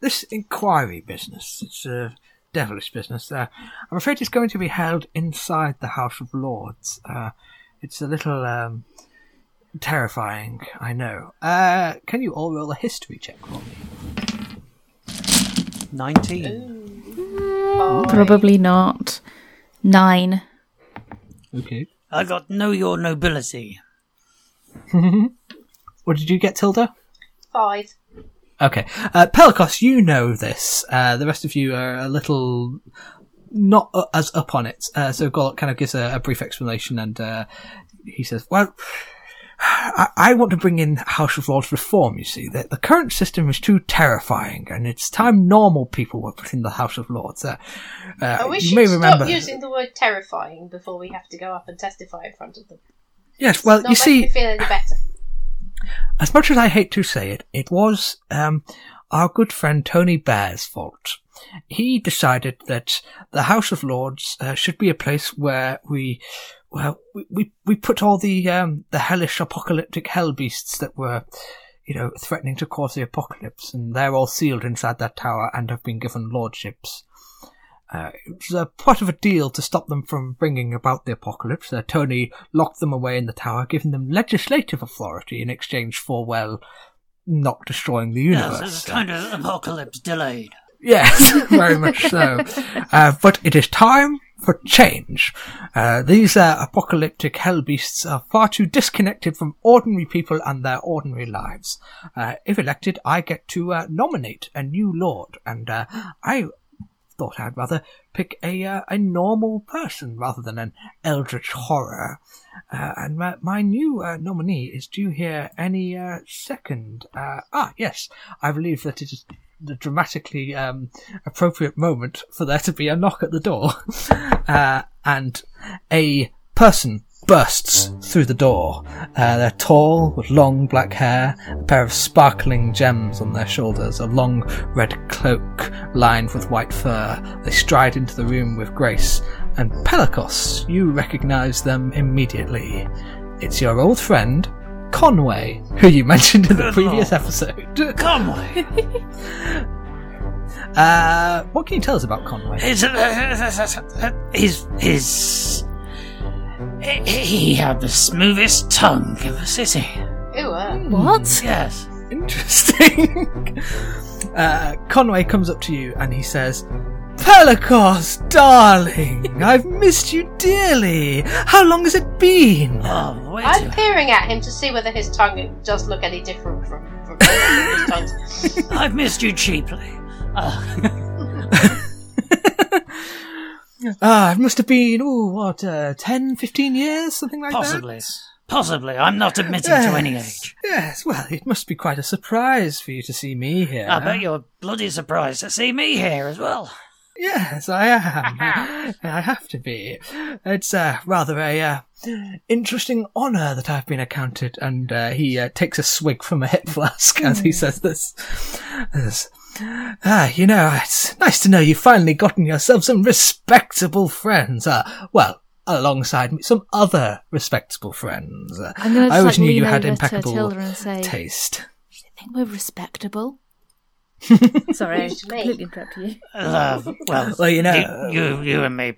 this inquiry business, it's a devilish business. Uh, I'm afraid it's going to be held inside the House of Lords. Uh, it's a little um, terrifying, I know. Uh, can you all roll a history check for me? nineteen. Probably not. Nine. Okay. I got Know Your Nobility. What did you get, Tilda? Five. Okay. Uh, Pelikos, you know this. Uh, the rest of you are a little not uh, as up on it. Uh, so Gorlak kind of gives a, a brief explanation and uh, he says, well, I, I want to bring in House of Lords reform, you see. The, the current system is too terrifying and it's time normal people were put in the House of Lords. Uh, uh, oh, we should stop remember... using the word terrifying before we have to go up and testify in front of them. Yes, well, you see... Not make me feel any better. As much as I hate to say it, it was um, our good friend Tony Bear's fault. He decided that the House of Lords uh, should be a place where we, well, we we put all the um, the hellish apocalyptic hell beasts that were, you know, threatening to cause the apocalypse, and they're all sealed inside that tower and have been given lordships. Uh, it was a part of a deal to stop them from bringing about the apocalypse. Uh, Tony locked them away in the tower, giving them legislative authority in exchange for, well, not destroying the universe. Yes, it's a kind of apocalypse delayed. Yes, very much so. Uh, but it is time for change. Uh, these uh, apocalyptic hellbeasts are far too disconnected from ordinary people and their ordinary lives. Uh, if elected, I get to uh, nominate a new lord, and uh, I... thought I'd rather pick a uh, a normal person rather than an eldritch horror. Uh, and my, my new uh, nominee is due here any uh, second. Uh, ah, yes, I believe that it is the dramatically um, appropriate moment for there to be a knock at the door. uh, and a person bursts through the door. Uh, they're tall, with long black hair, a pair of sparkling gems on their shoulders, a long red cloak lined with white fur. They stride into the room with grace, and Pelikos, you recognise them immediately. It's your old friend, Conway, who you mentioned in the previous episode. Conway! uh, what can you tell us about Conway? His... his... his... He had the smoothest tongue of a city. Ooh, uh, what? Yes. Interesting. uh, Conway comes up to you and he says, Pelikos, darling, I've missed you dearly. How long has it been? Oh, wait I'm peering at him to see whether his tongue does look any different from, from his tongues. I've missed you cheaply. Oh. Ah, it must have been, oh, what, uh, ten, fifteen years, something like Possibly. that? Possibly. Possibly. I'm not admitting yes. to any age. Yes, well, it must be quite a surprise for you to see me here. I bet you're bloody surprised to see me here as well. Yes, I am. I have to be. It's uh, rather a uh, interesting honour that I've been accounted, and uh, he uh, takes a swig from a hip flask as he says this. This. Ah, you know, it's nice to know you've finally gotten yourself some respectable friends. Uh, well, alongside some other respectable friends. Uh, I'm gonna I always like knew you had impeccable say, taste. Do you think we're respectable? Sorry, I completely interrupted you. Uh, well, well, you know... You, you, you and me,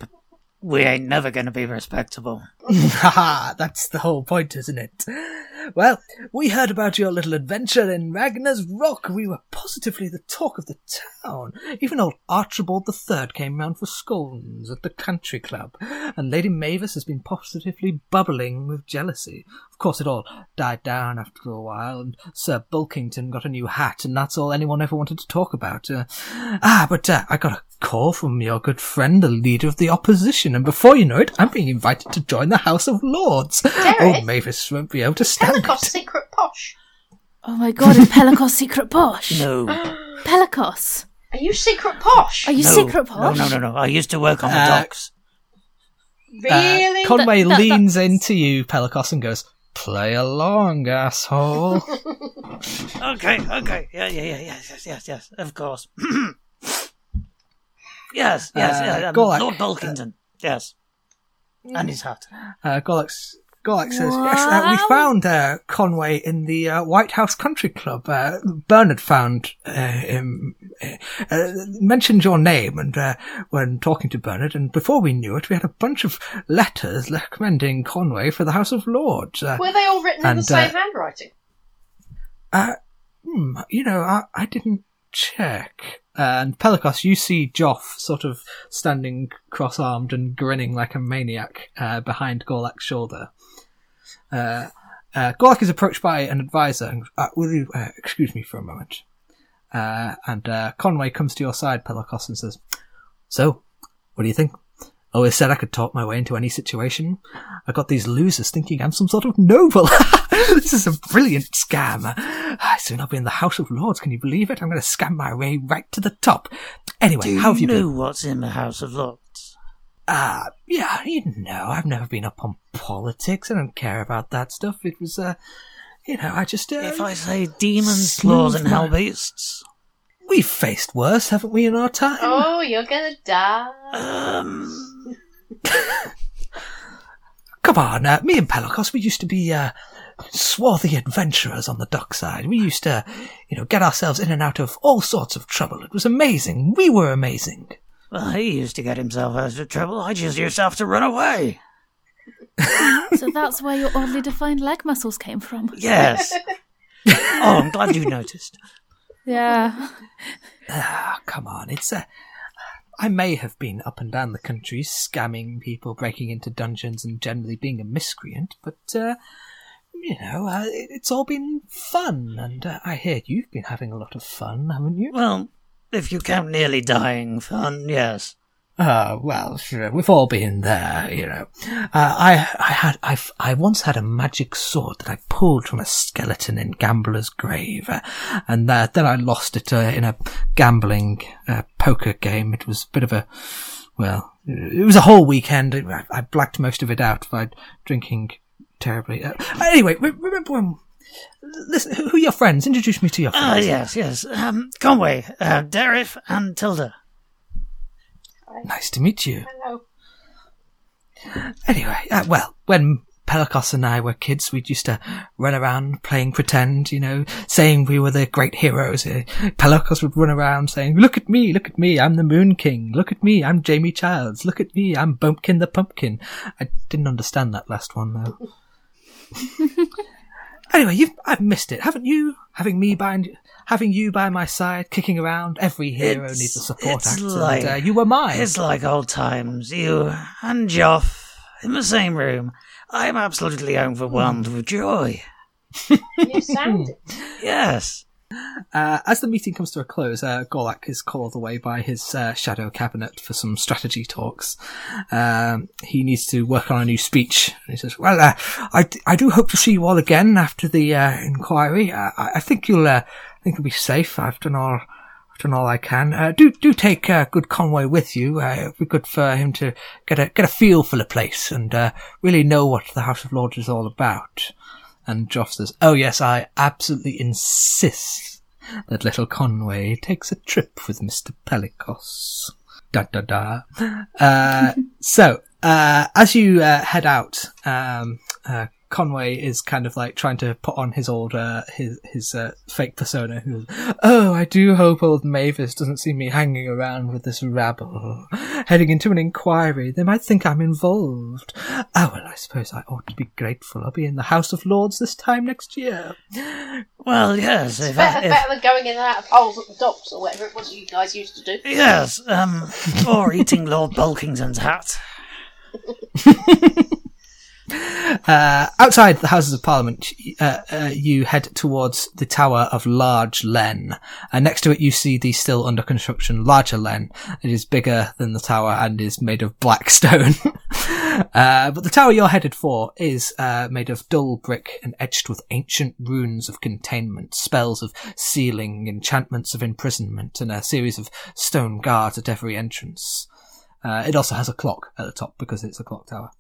we ain't never going to be respectable. Haha, that's the whole point, isn't it? Well, we heard about your little adventure in Ragnar's Rock. We were positively the talk of the town. Even old Archibald the Third came round for scones at the country club, and Lady Mavis has been positively bubbling with jealousy. Of course, it all died down after a while, and Sir Bulkington got a new hat, and that's all anyone ever wanted to talk about. Uh, ah, but uh, I got a call from your good friend, the leader of the opposition, and before you know it, I'm being invited to join the House of Lords. Dareth? Oh, Mavis won't be able to stand Pelikos' secret posh. Oh my god, is Pelagos secret posh? No. Pelagos. Are you secret posh? Are you no, secret posh? No, no, no, no. I used to work on uh, the docks. Really? Uh, Conway that, that, leans that's... into you, Pelagos, and goes, play along, asshole. okay, okay. Yeah, yeah, yeah, yes, yes, yes, yes. Of course. yes, yes, uh, yes. Um, Gorlak, Lord Bulkington. Uh, yes. And his hat. Uh, Gorlak's... Gorlak says, wow. yes, uh, we found uh, Conway in the uh, White House Country Club. Uh, Bernard found uh, him, uh, mentioned your name and uh, when talking to Bernard, and before we knew it, we had a bunch of letters recommending Conway for the House of Lords. Uh, Were they all written and, in the same uh, handwriting? Uh, hmm, you know, I, I didn't check. Uh, and Pelagos, you see Joff sort of standing cross-armed and grinning like a maniac uh, behind Gorlak's shoulder. Uh, uh, Gorlak is approached by an advisor. And, uh, will you uh, excuse me for a moment? Uh, and uh, Conway comes to your side, Pelagos, and says, so, what do you think? I always said I could talk my way into any situation. I got these losers thinking I'm some sort of noble. This is a brilliant scam. Soon I'll be in the House of Lords. Can you believe it? I'm going to scam my way right to the top. Anyway, Do how have you been? Do you know what's in the House of Lords? Ah, uh, yeah, you know, I've never been up on politics. I don't care about that stuff. It was, uh, you know, I just... Uh, if I say demons, lords and hell beasts... We've faced worse, haven't we, in our time? Oh, you're going to die. Um... Come on, uh, me and Pelagos, we used to be... Uh, swarthy adventurers on the dockside. We used to, you know, get ourselves in and out of all sorts of trouble. It was amazing. We were amazing. Well, he used to get himself out of trouble. I just used to have to run away. So that's where your oddly defined leg muscles came from. Yes. Oh, I'm glad you noticed. Yeah. Ah, come on. It's a... I may have been up and down the country scamming people, breaking into dungeons and generally being a miscreant, but, uh... you know, uh, it's all been fun, and uh, I hear you've been having a lot of fun, haven't you? Well, if you count nearly dying fun, yes. Ah, uh, well, sure, we've all been there, you know. Uh, I, I had, I, I once had a magic sword that I pulled from a skeleton in Gambler's Grave, uh, and uh, then I lost it uh, in a gambling uh, poker game. It was a bit of a, well, it was a whole weekend. I, I blacked most of it out by drinking. Terribly. Uh, anyway, remember when... Listen, who are your friends? Introduce me to your friends. Ah, uh, yes, yes. Um, Conway, uh, Dareth and Tilda. Hi. Nice to meet you. Hello. Anyway, uh, well, when Pelagos and I were kids, we'd used to run around playing pretend, you know, saying we were the great heroes. Uh, Pelagos would run around saying, look at me, look at me, I'm the Moon King. Look at me, I'm Jamie Childs. Look at me, I'm Bumpkin the Pumpkin. I didn't understand that last one, though. Anyway, you've, I've missed it, haven't you? Having me by having you by my side, kicking around. Every hero it's, needs a support act. Like, and, uh, you were mine. It's like old times. You and Joff in the same room. I'm absolutely overwhelmed mm. with joy. You sound it. Yes. Uh, as the meeting comes to a close, uh, Gorlak is called away by his uh, shadow cabinet for some strategy talks. Um, he needs to work on a new speech. He says, well, uh, I, d- I do hope to see you all again after the uh, inquiry. Uh, I-, I think you'll uh, I think you'll be safe. I've done all, I've done all I can. Uh, do do take uh, good Conway with you. Uh, it would be good for him to get a get a feel for the place and uh, really know what the House of Lords is all about. And Joff says, oh yes, I absolutely insist that little Conway takes a trip with Mister Pelagos. Da da da. Uh, so, uh, as you uh, head out, um, uh, Conway is kind of like trying to put on his old, uh, his, his uh, fake persona. Who's, oh, I do hope old Mavis doesn't see me hanging around with this rabble. Heading into an inquiry, they might think I'm involved. Oh, well, I suppose I ought to be grateful. I'll be in the House of Lords this time next year. Well, yes. It's if better, I, if... better than going in and out of holes at the docks or whatever it was you guys used to do. Yes, um, or eating Lord Bulkington's hat. Uh, outside the Houses of Parliament, uh, uh, you head towards the tower of Large Len. And next to it, you see the still under construction Larger Len. It is bigger than the tower and is made of black stone. Uh, but the tower you're headed for is uh, made of dull brick and edged with ancient runes of containment, spells of sealing, enchantments of imprisonment, and a series of stone guards at every entrance. Uh, it also has a clock at the top because it's a clock tower.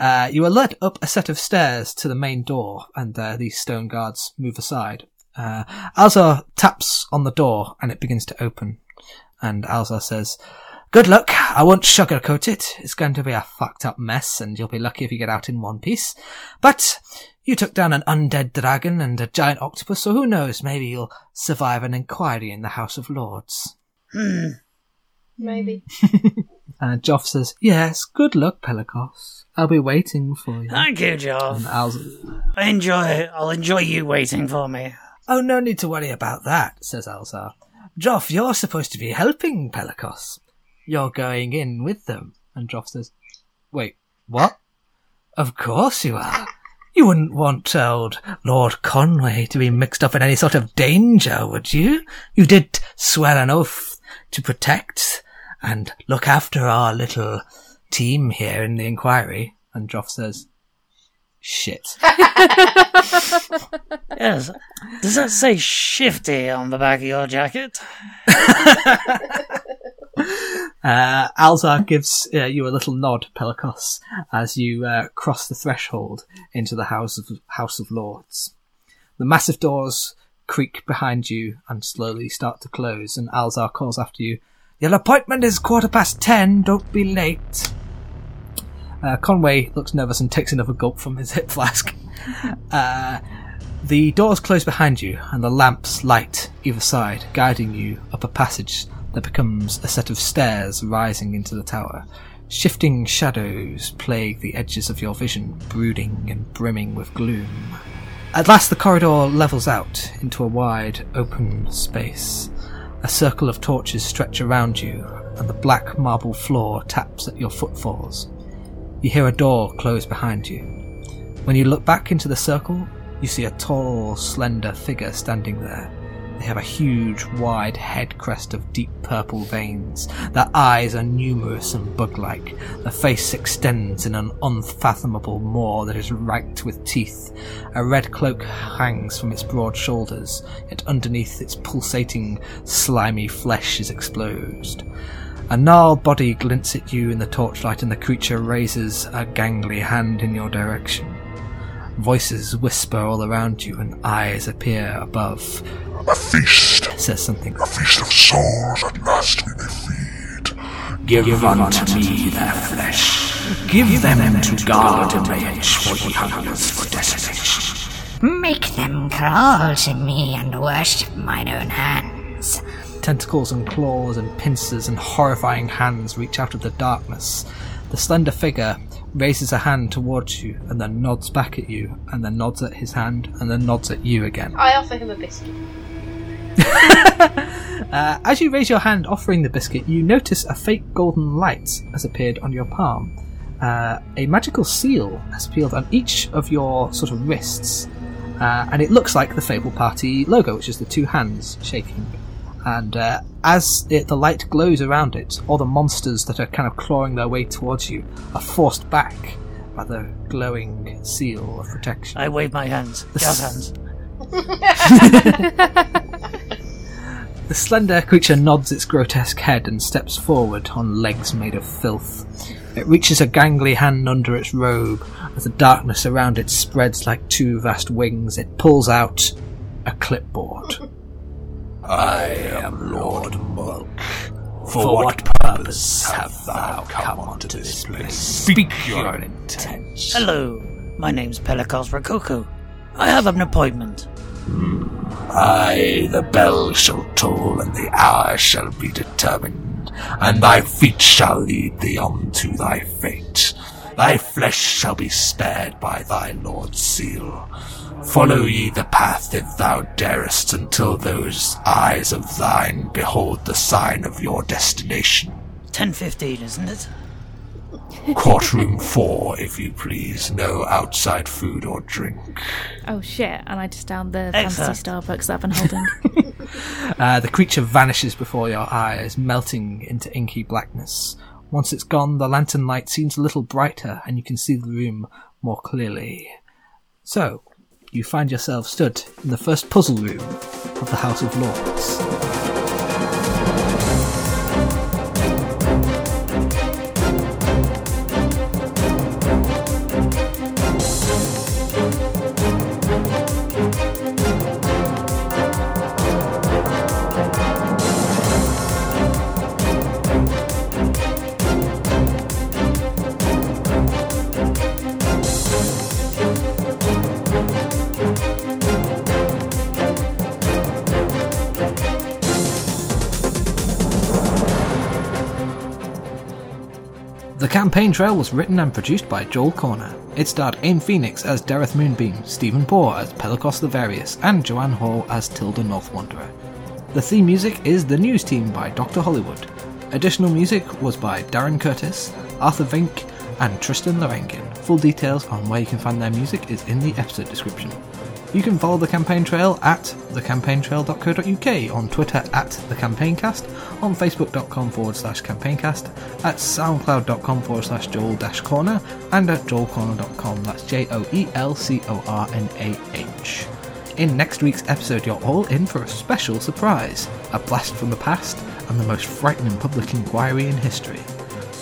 Uh, you are led up a set of stairs to the main door, and uh, these stone guards move aside. Uh, Alzar taps on the door, and it begins to open. And Alzar says, "Good luck. I won't sugarcoat it. It's going to be a fucked up mess, and you'll be lucky if you get out in one piece. But you took down an undead dragon and a giant octopus, so who knows? Maybe you'll survive an inquiry in the House of Lords." Hmm. Maybe. And Joff says, "Yes, good luck, Pelikos. I'll be waiting for you." Thank you, Joff. Alzar, I enjoy it. I'll enjoy you waiting for me. "Oh, no need to worry about that," says Alzar. "Joff, you're supposed to be helping Pelikos. You're going in with them." And Joff says, "Wait, what?" "Of course you are. You wouldn't want old Lord Conway to be mixed up in any sort of danger, would you? You did swear an oath to protect and look after our little team here in the Inquiry." And Joff says, "Shit." Yes. Does that say "shifty" on the back of your jacket? uh, Alzar gives uh, you a little nod, Pelikos, as you uh, cross the threshold into the House of House of Lords. The massive doors creak behind you and slowly start to close, and Alzar calls after you, "Your appointment is quarter past ten, don't be late." Uh, Conway looks nervous and takes another gulp from his hip flask. Uh, the doors close behind you, and the lamps light either side, guiding you up a passage that becomes a set of stairs rising into the tower. Shifting shadows plague the edges of your vision, brooding and brimming with gloom. At last the corridor levels out into a wide, open space. A circle of torches stretch around you, and the black marble floor taps at your footfalls. You hear a door close behind you. When you look back into the circle, you see a tall, slender figure standing there. They have a huge, wide head crest of deep purple veins. Their eyes are numerous and bug-like. Their face extends in an unfathomable maw that is racked with teeth. A red cloak hangs from its broad shoulders, yet underneath its pulsating, slimy flesh is exposed. A gnarled body glints at you in the torchlight, and the creature raises a gangly hand in your direction. Voices whisper all around you, and eyes appear above. "A feast," says something. "A feast of souls at last we may feed. Give, Give unto me their flesh. Give, Give them, them to God and rage, for he hungers for desolation. Make them crawl to me and worship mine own hands." Tentacles and claws and pincers and horrifying hands reach out of the darkness. The slender figure raises a hand towards you and then nods back at you and then nods at his hand and then nods at you again. I offer him a biscuit. uh, as you raise your hand offering the biscuit, you notice a fake golden light has appeared on your palm. Uh, a magical seal has appeared on each of your sort of wrists, uh, and it looks like the Fable Party logo, which is the two hands shaking. And uh, as it, the light glows around it, all the monsters that are kind of clawing their way towards you are forced back by the glowing seal of protection. I wave my hands. The Girl's s- hands. The slender creature nods its grotesque head and steps forward on legs made of filth. It reaches a gangly hand under its robe. As the darkness around it spreads like two vast wings, it pulls out a clipboard. "I am Lord Mulk. For what purpose have thou come unto this place? Speak your intent." "Hello, my name's Pelikos Rococo. I have an appointment." "Aye, the bell shall toll and the hour shall be determined, and thy feet shall lead thee on to thy fate. Thy flesh shall be spared by thy Lord's seal. Follow ye the path if thou darest, until those eyes of thine behold the sign of your destination." ten fifteen, isn't it? "Courtroom four, if you please. No outside food or drink." Oh shit, and I just downed the Excellent. fancy Starbucks that I've been holding. uh, the creature vanishes before your eyes, melting into inky blackness. Once it's gone, the lantern light seems a little brighter and you can see the room more clearly. So, you find yourself stood in the first puzzle room of the House of Lords. The campaign trail was written and produced by Joel Cornah. It starred Aim Phoenix as Dareth Moonbeam, Stephen Poore as Pelagos the Various, and Joanne Hall as Tilda North Wanderer. The theme music is The News Team by Doctor Hollywood. Additional music was by Darren Curtis, Arthur Vink, and Tristan Lorengen. Full details on where you can find their music is in the episode description. You can follow The Campaign Trail at the campaign trail dot co dot u k, on Twitter at TheCampaignCast, on Facebook.com forward slash CampaignCast, at SoundCloud.com forward slash Joel dash Cornah, and at Joel Cornah dot com. That's J O E L C O R N A H. In next week's episode, you're all in for a special surprise, a blast from the past, and the most frightening public inquiry in history.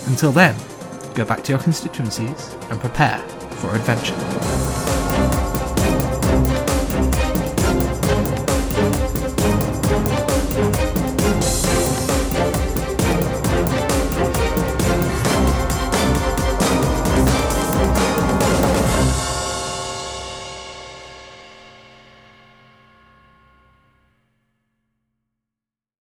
Until then, go back to your constituencies and prepare for adventure.